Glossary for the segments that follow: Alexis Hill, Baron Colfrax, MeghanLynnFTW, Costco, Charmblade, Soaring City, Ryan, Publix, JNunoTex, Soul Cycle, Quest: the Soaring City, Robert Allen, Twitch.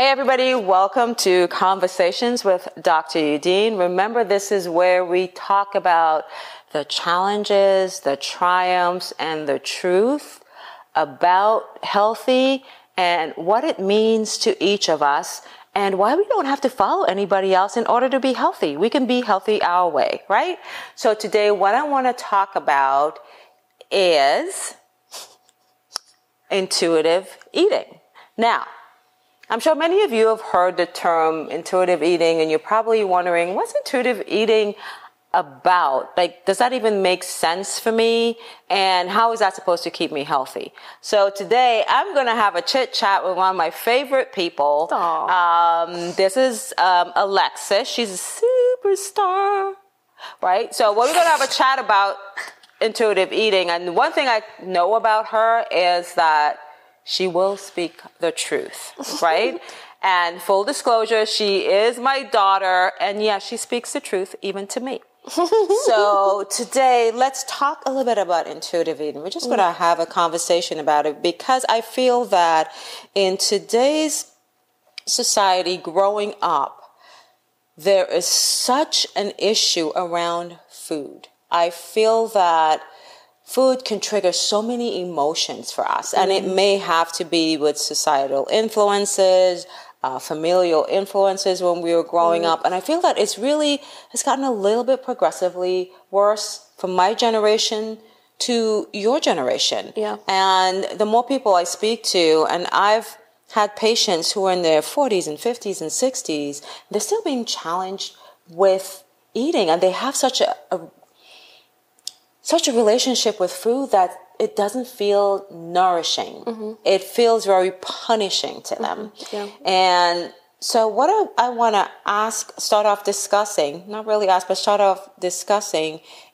Hey everybody, welcome to Conversations with Dr. E. Remember, this is where we talk about the challenges, the triumphs, and the truth about healthy and what it means to each of us and why we don't have to follow anybody else in order to be healthy. We can be healthy our way, right? So today what I want to talk about is intuitive eating. Now, I'm sure many of you have heard the term intuitive eating, and you're probably wondering, what's intuitive eating about? Like, does that even make sense for me? And how is that supposed to keep me healthy? So today, I'm going to have a chit chat with one of my favorite people. This is Alexis. She's a superstar, right? So we're going to have a chat about intuitive eating. And one thing I know about her is that she will speak the truth, right? And full disclosure, she is my daughter. And yeah, she speaks the truth even to me. So today, let's talk a little bit about intuitive eating. We're just going to have a conversation about it because I feel that in today's society, growing up, there is such an issue around food. I feel that food can trigger so many emotions for us, and it may have to be with societal influences, familial influences when we were growing up. And I feel that it's gotten a little bit progressively worse from my generation to your generation. Yeah. And the more people I speak to, and I've had patients who are in their 40s and 50s and 60s, they're still being challenged with eating, and they have such a relationship with food that it doesn't feel nourishing. It feels very punishing to them. Yeah. And so what I want to start off discussing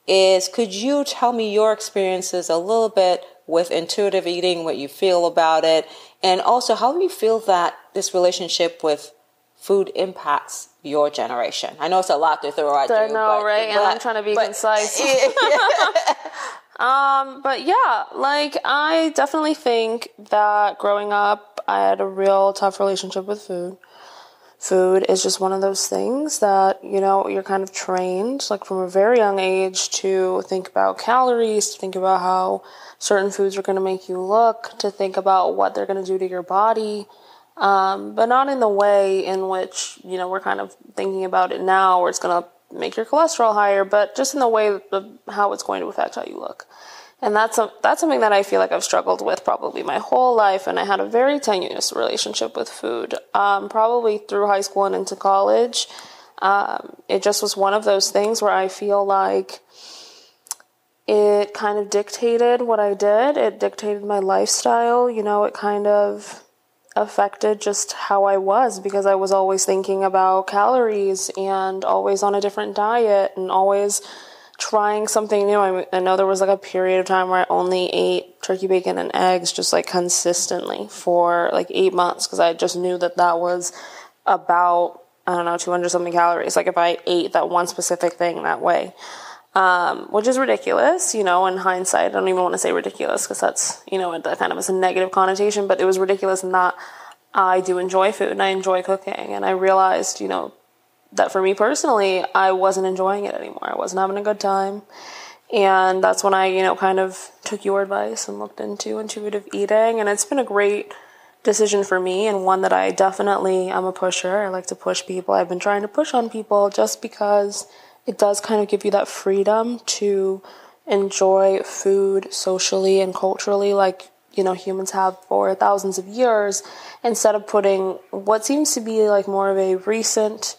is, could you tell me your experiences a little bit with intuitive eating, what you feel about it, and also how you feel that this relationship with food impacts your generation? I know it's a lot to throw at you. I know, right? And I'm trying to be concise. But yeah, like, I definitely think that growing up, I had a real tough relationship with food. Food is just one of those things that, you know, you're kind of trained, like, from a very young age to think about calories, to think about how certain foods are going to make you look, to think about what they're going to do to your body. But not in the way in which, you know, we're kind of thinking about it now, where it's going to make your cholesterol higher, but just in the way of how it's going to affect how you look. And that's something that I feel like I've struggled with probably my whole life, and I had a very tenuous relationship with food, probably through high school and into college. It just was one of those things where I feel like it kind of dictated what I did. It dictated my lifestyle. You know, it kind of affected just how I was, because I was always thinking about calories and always on a different diet and always trying something new. I know there was like a period of time where I only ate turkey, bacon, and eggs just like consistently for like 8 months, because I just knew that was about, I don't know, 200 something calories. Like, if I ate that one specific thing that way. Which is ridiculous, you know, in hindsight. I don't even want to say ridiculous, because that's, you know, that kind of is a negative connotation, but it was ridiculous in that I do enjoy food and I enjoy cooking. And I realized, you know, that for me personally, I wasn't enjoying it anymore. I wasn't having a good time. And that's when I, you know, kind of took your advice and looked into intuitive eating. And it's been a great decision for me, and one that I definitely am a pusher. I like to push people. I've been trying to push on people just because it does kind of give you that freedom to enjoy food socially and culturally, like, you know, humans have for thousands of years, instead of putting what seems to be like more of a recent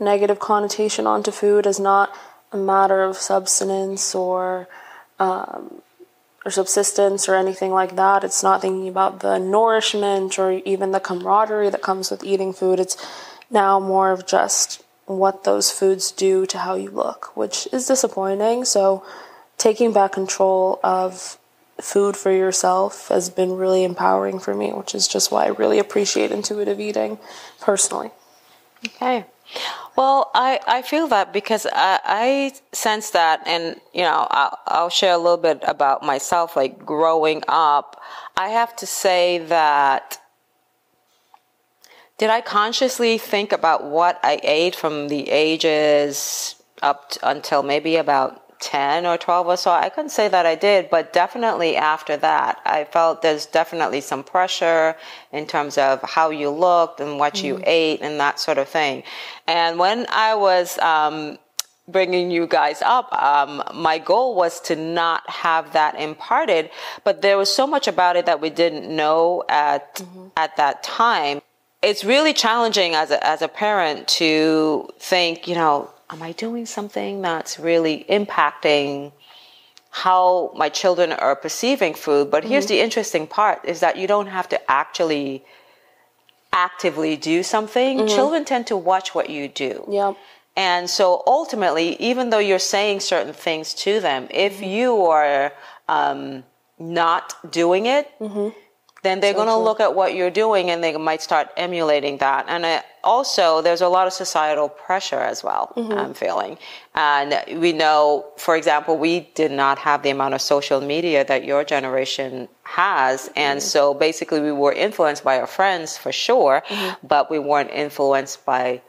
negative connotation onto food as not a matter of substance or subsistence or anything like that. It's not thinking about the nourishment or even the camaraderie that comes with eating food. It's now more of just what those foods do to how you look, which is disappointing. So taking back control of food for yourself has been really empowering for me, which is just why I really appreciate intuitive eating personally. Okay. Well, I feel that because I sense that, and, you know, I'll share a little bit about myself. Like, growing up, I have to say that Did I consciously think about what I ate from the ages up until maybe about 10 or 12 or so? I couldn't say that I did, but definitely after that, I felt there's definitely some pressure in terms of how you looked and what you ate and that sort of thing. And when I was bringing you guys up, my goal was to not have that imparted, but there was so much about it that we didn't know at that time. It's really challenging as a parent to think, you know, am I doing something that's really impacting how my children are perceiving food? But here's the interesting part, is that you don't have to actually actively do something. Children tend to watch what you do. Yep. And so ultimately, even though you're saying certain things to them, if you are not doing it, then they're going to look at what you're doing and they might start emulating that. And also, there's a lot of societal pressure as well, I'm feeling. And we know, for example, we did not have the amount of social media that your generation has. And so basically, we were influenced by our friends for sure, but we weren't influenced by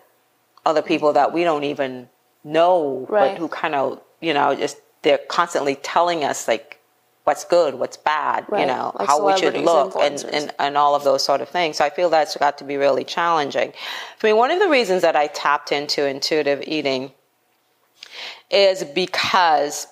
other people that we don't even know, but who kind of, you know, just they're constantly telling us like what's good, what's bad, you know, like how we should look and all of those sort of things. So I feel that's got to be really challenging. For me, one of the reasons that I tapped into intuitive eating is because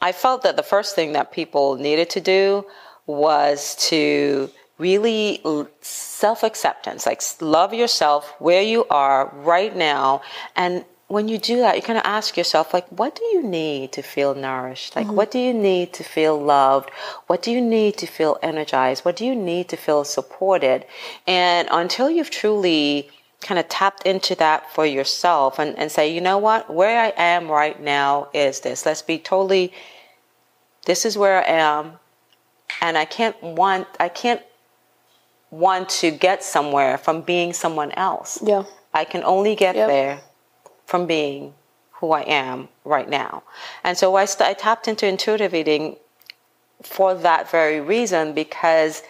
I felt that the first thing that people needed to do was to really self-acceptance, like love yourself where you are right now. And when you do that, you kind of ask yourself, like, what do you need to feel nourished? Like, what do you need to feel loved? What do you need to feel energized? What do you need to feel supported? And until you've truly kind of tapped into that for yourself and say, you know what, where I am right now is this. Let's be totally, this is where I am. And I can't want to get somewhere from being someone else. Yeah. I can only get there from being who I am right now. And so I tapped into intuitive eating for that very reason, because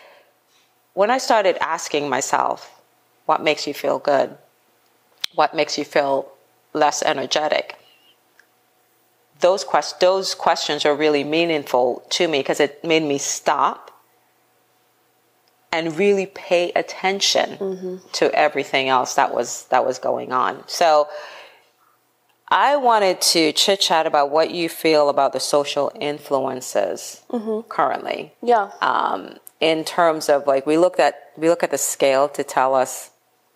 when I started asking myself, what makes you feel good? What makes you feel less energetic? Those questions are really meaningful to me because it made me stop and really pay attention to everything else that was going on. So I wanted to chit chat about what you feel about the social influences currently. Yeah. In terms of like we look at the scale to tell us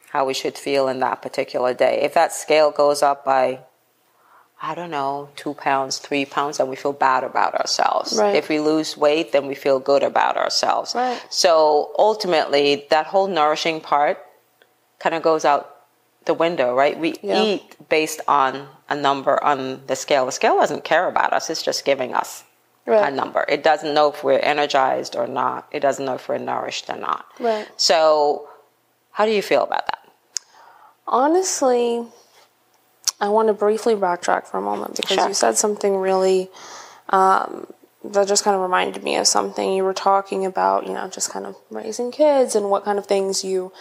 how we should feel in that particular day. If that scale goes up by, I don't know, 2 pounds, 3 pounds, and we feel bad about ourselves. Right. If we lose weight, then we feel good about ourselves. Right. So ultimately, that whole nourishing part kind of goes out the window, right? We eat based on a number on the scale. The scale doesn't care about us. It's just giving us a number. It doesn't know if we're energized or not. It doesn't know if we're nourished or not. Right. So how do you feel about that? Honestly, I want to briefly backtrack for a moment because you said something really that just kind of reminded me of something. You were talking about, you know, just kind of raising kids and what kind of things you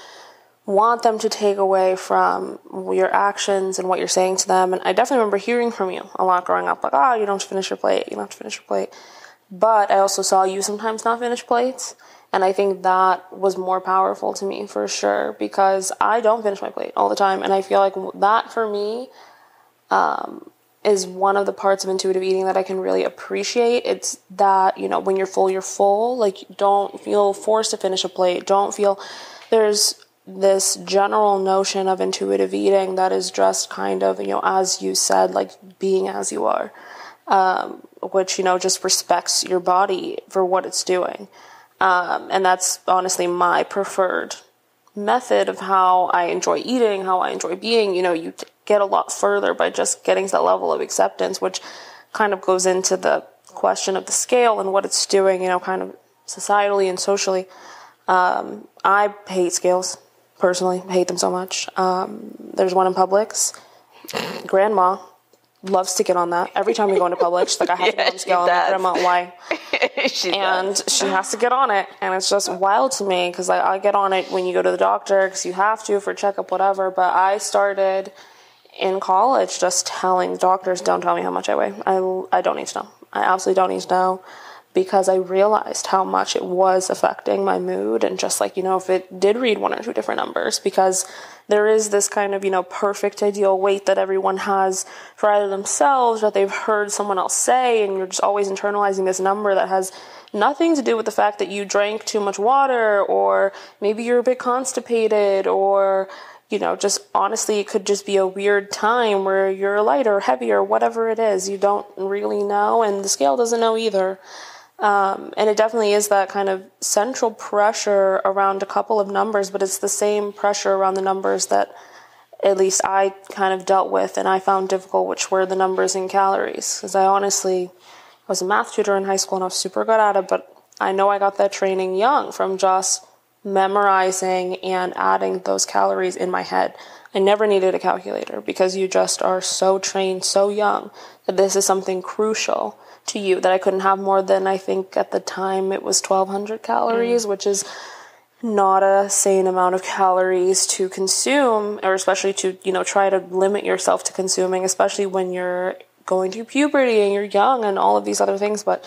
want them to take away from your actions and what you're saying to them. And I definitely remember hearing from you a lot growing up, like, oh, you don't finish your plate, you don't have to finish your plate. But I also saw you sometimes not finish plates. And I think that was more powerful to me for sure, because I don't finish my plate all the time. And I feel like that for me is one of the parts of intuitive eating that I can really appreciate. It's that, you know, when you're full, you're full. Like, don't feel forced to finish a plate. Don't feel, there's this general notion of intuitive eating that is just kind of, you know, as you said, like being as you are, which, you know, just respects your body for what it's doing. And that's honestly my preferred method of how I enjoy eating, how I enjoy being. You know, you get a lot further by just getting to that level of acceptance, which kind of goes into the question of the scale and what it's doing, you know, kind of societally and socially. I hate scales, personally. I hate them so much. There's one in Publix. Grandma loves to get on that every time we go into Publix. Like, I have to get on that, but I don't know why. She has to get on it, and it's just wild to me because, like, I get on it when you go to the doctor because you have to for checkup, whatever. But I started in college just telling doctors, "Don't tell me how much I weigh. I don't need to know. I absolutely don't need to know," because I realized how much it was affecting my mood and just, like, you know, if it did read one or two different numbers, because there is this kind of, you know, perfect ideal weight that everyone has for either themselves or that they've heard someone else say, and you're just always internalizing this number that has nothing to do with the fact that you drank too much water, or maybe you're a bit constipated, or, you know, just honestly, it could just be a weird time where you're lighter, heavier, whatever it is. You don't really know, and the scale doesn't know either. And it definitely is that kind of central pressure around a couple of numbers, but it's the same pressure around the numbers that at least I kind of dealt with and I found difficult, which were the numbers in calories. Because I was a math tutor in high school and I was super good at it, but I know I got that training young from just memorizing and adding those calories in my head. I never needed a calculator because you just are so trained so young that this is something crucial to you, that I couldn't have more than, I think at the time it was 1,200 calories, which is not a sane amount of calories to consume, or especially to, you know, try to limit yourself to consuming, especially when you're going through puberty and you're young and all of these other things. But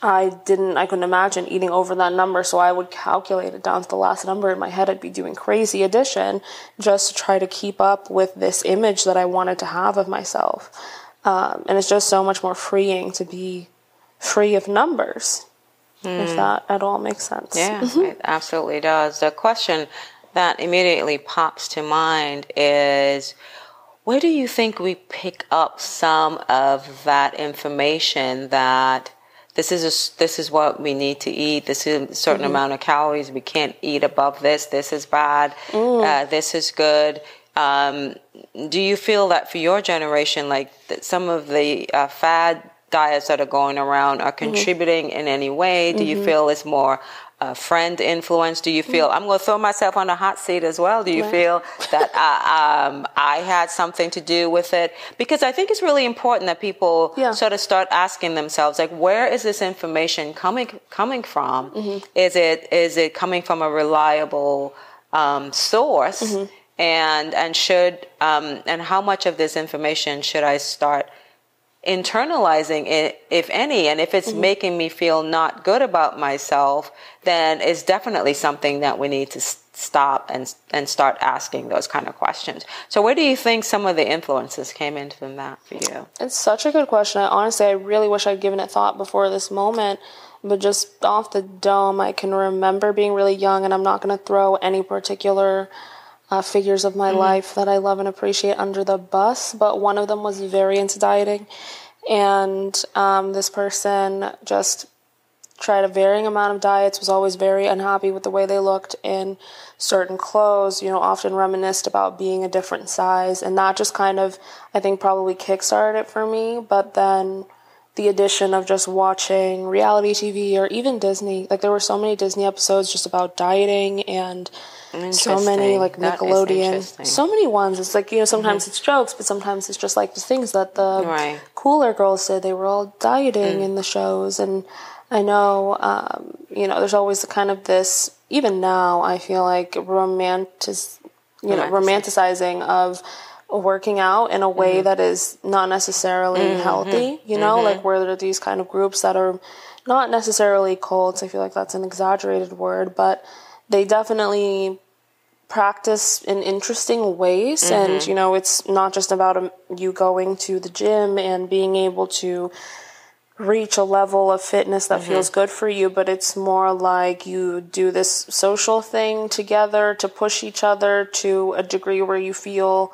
I couldn't imagine eating over that number, so I would calculate it down to the last number in my head. I'd be doing crazy addition just to try to keep up with this image that I wanted to have of myself. And it's just so much more freeing to be free of numbers, if that at all makes sense. Yeah, it absolutely does. The question that immediately pops to mind is, where do you think we pick up some of that information that this is what we need to eat, this is a certain amount of calories, we can't eat above this is bad, this is good? Do you feel that for your generation, like, that some of the fad diets that are going around are contributing in any way? Do you feel it's more friend influence? Do you feel, I'm going to throw myself on a hot seat as well, do you feel that I had something to do with it? Because I think it's really important that people sort of start asking themselves, like, where is this information coming from? Is it coming from a reliable source? And should and how much of this information should I start internalizing, it, if any? And if it's making me feel not good about myself, then it's definitely something that we need to stop and start asking those kind of questions. So where do you think some of the influences came in from that for you? It's such a good question. I really wish I'd given it thought before this moment. But just off the dome, I can remember being really young, and I'm not going to throw any particular figures of my life that I love and appreciate under the bus, but one of them was very into dieting, and this person just tried a varying amount of diets, was always very unhappy with the way they looked in certain clothes, you know, often reminisced about being a different size, and that just kind of, I think, probably kickstarted it for me. But then the addition of just watching reality TV or even Disney, like, there were so many Disney episodes just about dieting, and so many, like, Nickelodeon, so many ones. It's like, you know, sometimes it's jokes, but sometimes it's just like the things that the cooler girls did. They were all dieting in the shows. And I know, you know, there's always the kind of this, even now I feel like romanticizing of working out in a way that is not necessarily healthy, you know, like, where there are these kind of groups that are not necessarily cults. I feel like that's an exaggerated word, but they definitely practice in interesting ways. And, you know, it's not just about you going to the gym and being able to reach a level of fitness that feels good for you, but it's more like you do this social thing together to push each other to a degree where you feel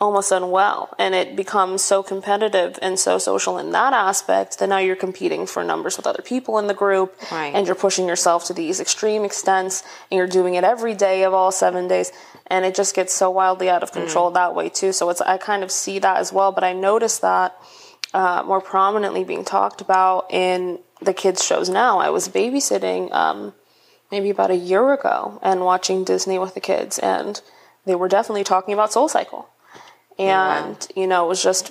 almost unwell, and it becomes so competitive and so social in that aspect that now you're competing for numbers with other people in the group, and you're pushing yourself to these extreme extents, and you're doing it every day of all 7 days, and it just gets so wildly out of control that way too. So I kind of see that as well, but I noticed that more prominently being talked about in the kids' shows now. I was babysitting maybe about a year ago and watching Disney with the kids, and they were definitely talking about Soul Cycle. And, you know, it was just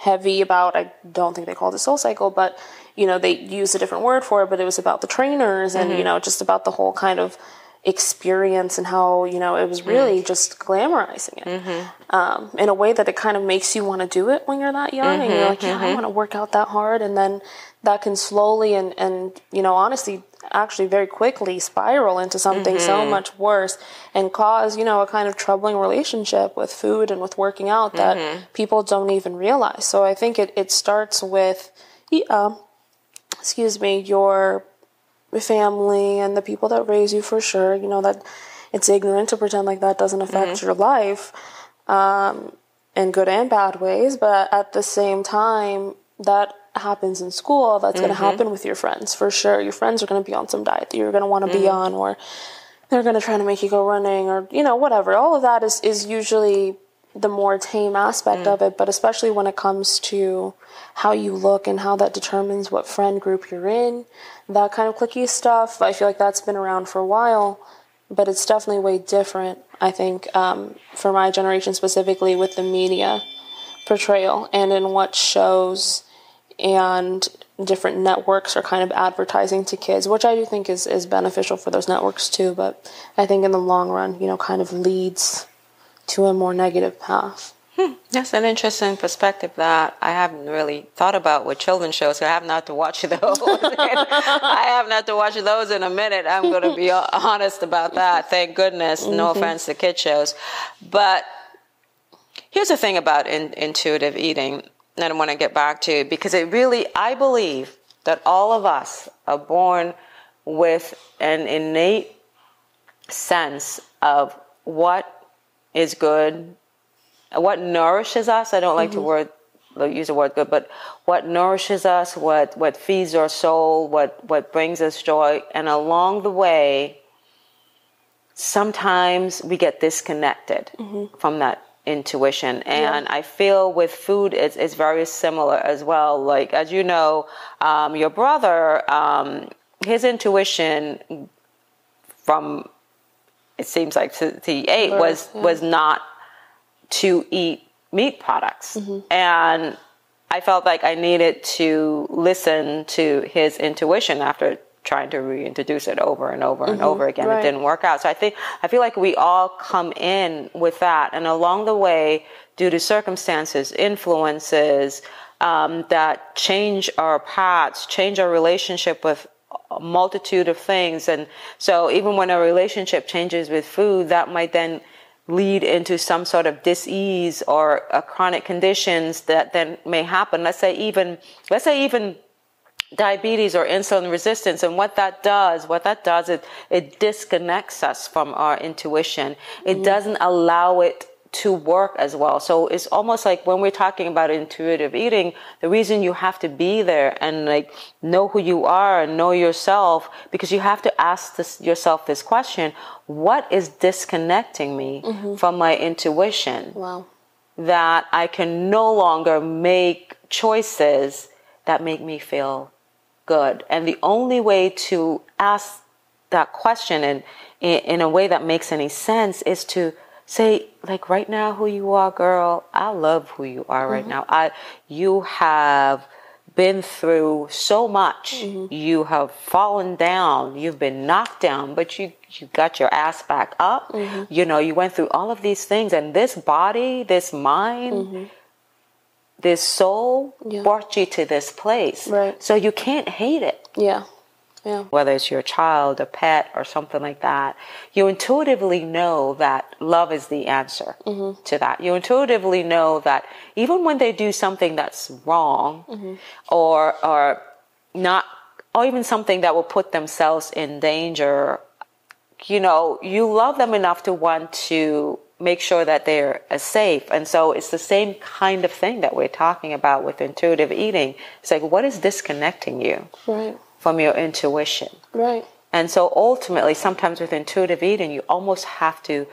heavy about. I don't think they called it Soul Cycle, but you know, they used a different word for it, but it was about the trainers and, you know, just about the whole kind of experience and how, you know, it was really just glamorizing it in a way that it kind of makes you want to do it when you're that young and you're like, yeah, I want to work out that hard. And then that can slowly and, you know, honestly, actually very quickly spiral into something so much worse and cause, you know, a kind of troubling relationship with food and with working out that people don't even realize. So I think it starts with, your family and the people that raise you, for sure. You know, that it's ignorant to pretend like that doesn't affect your life, in good and bad ways. But at the same time, that happens in school. That's going to happen with your friends, for sure. Your friends are going to be on some diet that you're going to want to be on, or they're going to try to make you go running, or, you know, whatever. All of that is usually the more tame aspect of it, but especially when it comes to how you look and how that determines what friend group you're in, that kind of cliquey stuff. I feel like that's been around for a while, but it's definitely way different, I think, for my generation specifically, with the media portrayal and in what shows and different networks are kind of advertising to kids, which I do think is beneficial for those networks too, but I think in the long run, you know, kind of leads to a more negative path. That's an interesting perspective that I haven't really thought about with children's shows. So I have not to watch those. I have not to watch those in a minute. I'm going to be honest about that. Thank goodness. No offense to kid shows. But here's the thing about intuitive eating that I want to get back to, because it really, I believe that all of us are born with an innate sense of what is good, what nourishes us. I don't like use the word good, but what nourishes us, what feeds our soul, what brings us joy. And along the way, sometimes we get disconnected from that intuition. And I feel with food, it's very similar as well. Like, as you know, your brother, his intuition from, it seems like he ate, was not to eat meat products. And I felt like I needed to listen to his intuition after trying to reintroduce it over and over and over again. It didn't work out. So I feel like we all come in with that. And along the way, due to circumstances, influences, that change our paths, change our relationship with a multitude of things. And so even when a relationship changes with food, that might then lead into some sort of dis-ease or chronic conditions that then may happen. Let's say even diabetes or insulin resistance. And what that does, it disconnects us from our intuition. It doesn't allow it to work as well. So it's almost like when we're talking about intuitive eating, the reason you have to be there and like know who you are and know yourself, because you have to ask yourself this question: what is disconnecting me from my intuition? Wow. That I can no longer make choices that make me feel good. And the only way to ask that question in a way that makes any sense is to say, like, right now, who you are, girl, I love who you are right now. You have been through so much. You have fallen down. You've been knocked down, but you got your ass back up. You know, you went through all of these things, and this body, this mind, this soul brought you to this place. Right. So you can't hate it. Yeah. Yeah. Whether it's your child, a pet, or something like that, you intuitively know that love is the answer to that. You intuitively know that even when they do something that's wrong or not, or even something that will put themselves in danger, you know, you love them enough to want to make sure that they're safe. And so it's the same kind of thing that we're talking about with intuitive eating. It's like, what is disconnecting you? Right. From your intuition. Right. And so ultimately, sometimes with intuitive eating, you almost have to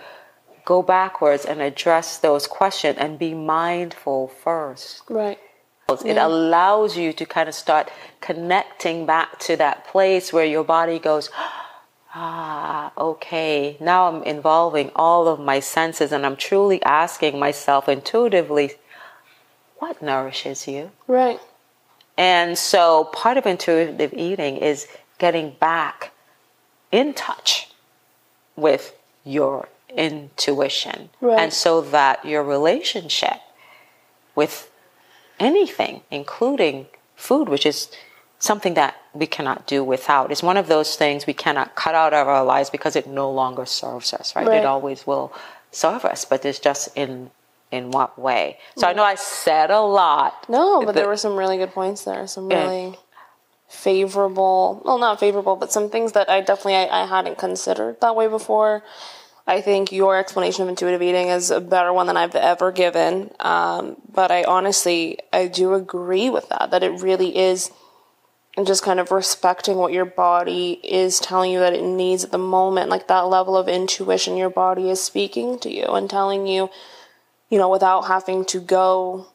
go backwards and address those questions and be mindful first. Right. It allows you to kind of start connecting back to that place where your body goes, ah, okay, now I'm involving all of my senses and I'm truly asking myself intuitively, what nourishes you? Right. And so part of intuitive eating is getting back in touch with your intuition. Right. And so that your relationship with anything, including food, which is something that we cannot do without. It's one of those things we cannot cut out of our lives because it no longer serves us, right? Right. It always will serve us, but it's just in what way. So I know I said a lot. No, but there were some really good points there. Some really favorable, well, not favorable, but some things that I definitely hadn't considered that way before. I think your explanation of intuitive eating is a better one than I've ever given. But I do agree with that it really is, and just kind of respecting what your body is telling you that it needs at the moment. Like that level of intuition, your body is speaking to you and telling you, you know, without having to go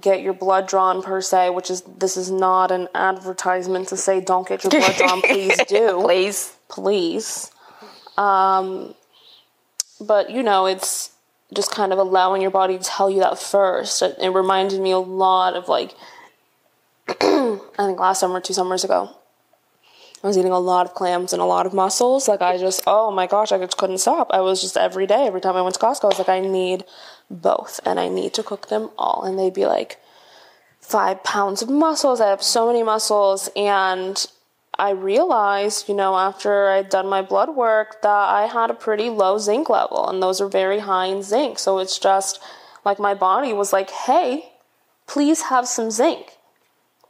get your blood drawn per se, this is not an advertisement to say don't get your blood drawn, please do. Please. But, you know, it's just kind of allowing your body to tell you that first. It reminded me a lot of, like, I think last summer, 2 summers ago, I was eating a lot of clams and a lot of mussels. Like, oh, my gosh, I just couldn't stop. I was just every time I went to Costco, I was like, I need both. And I need to cook them all. And they'd be like, 5 pounds of mussels. I have so many mussels. And I realized, you know, after I'd done my blood work that I had a pretty low zinc level, and those are very high in zinc. So it's just like my body was like, hey, please have some zinc.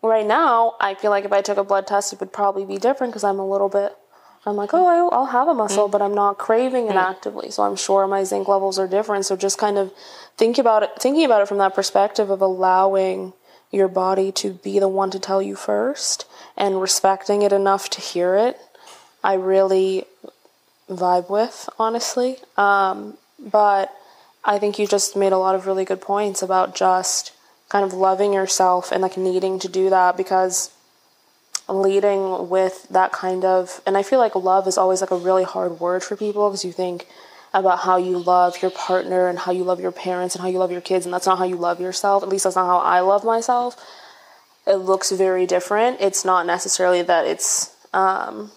Right now, I feel like if I took a blood test, it would probably be different because I'm like, oh, I'll have a mussel, but I'm not craving it actively. So I'm sure my zinc levels are different. So just kind of thinking about it from that perspective of allowing your body to be the one to tell you first and respecting it enough to hear it, I really vibe with, honestly. But I think you just made a lot of really good points about just kind of loving yourself and like needing to do that, because leading with that kind of, and I feel like love is always like a really hard word for people because you think about how you love your partner and how you love your parents and how you love your kids, and that's not how you love yourself. At least that's not how I love myself. It looks very different. It's not necessarily that it's not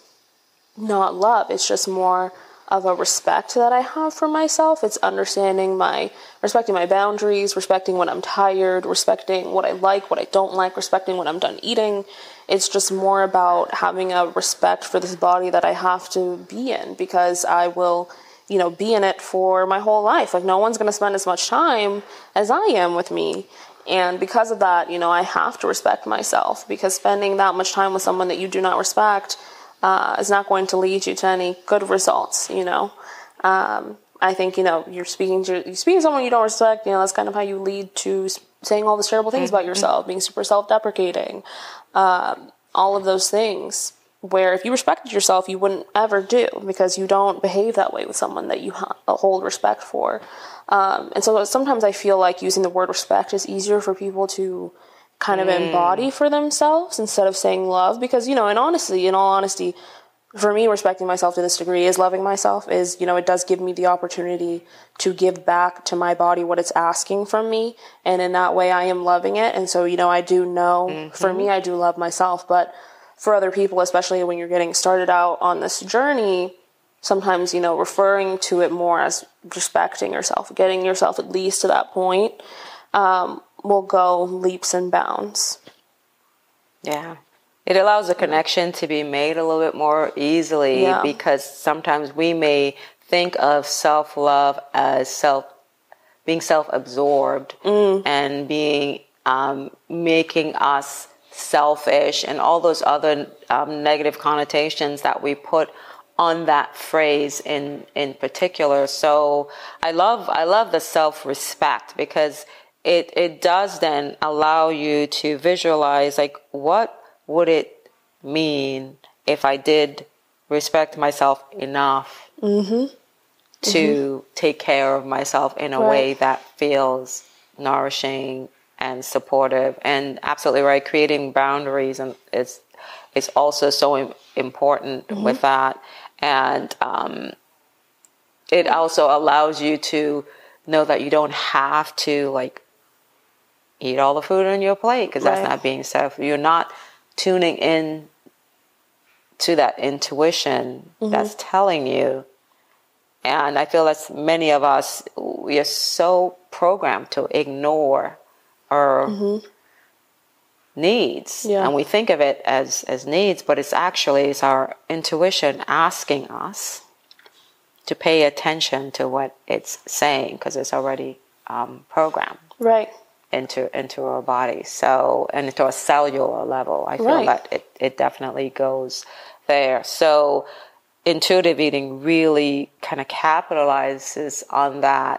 love. It's just more of a respect that I have for myself. It's respecting my boundaries, respecting when I'm tired, respecting what I like, what I don't like, respecting when I'm done eating. It's just more about having a respect for this body that I have to be in, because I will, you know, be in it for my whole life. Like no one's going to spend as much time as I am with me. And because of that, you know, I have to respect myself, because spending that much time with someone that you do not respect is not going to lead you to any good results, you know. I think, you know, you're speaking to someone you don't respect, you know, that's kind of how you lead to saying all these terrible things about yourself, being super self-deprecating, all of those things, where if you respected yourself, you wouldn't ever do, because you don't behave that way with someone that you hold respect for. And so sometimes I feel like using the word respect is easier for people to kind of embody for themselves instead of saying love, because, you know, and honestly, in all honesty, for me, respecting myself to this degree is loving myself, is, you know, it does give me the opportunity to give back to my body what it's asking from me. And in that way, I am loving it. And so, you know, I do know, for me, I do love myself, but for other people, especially when you're getting started out on this journey, sometimes, you know, referring to it more as respecting yourself, getting yourself at least to that point, will go leaps and bounds. Yeah. It allows the connection to be made a little bit more easily, because sometimes we may think of self-love as being self-absorbed and being making us selfish and all those other negative connotations that we put on that phrase in particular. So I love the self-respect, because it does then allow you to visualize, like, what would it mean if I did respect myself enough to take care of myself in a way that feels nourishing and supportive. And absolutely right, creating boundaries and is also so important with that. And it also allows you to know that you don't have to, like, eat all the food on your plate because that's not being self. You're not tuning in to that intuition that's telling you. And I feel that's many of us, we are so programmed to ignore our needs. Yeah. And we think of it as needs, but it's actually, it's our intuition asking us to pay attention to what it's saying because it's already programmed into our body. So, and into a cellular level, I feel that it definitely goes there. So intuitive eating really kind of capitalizes on that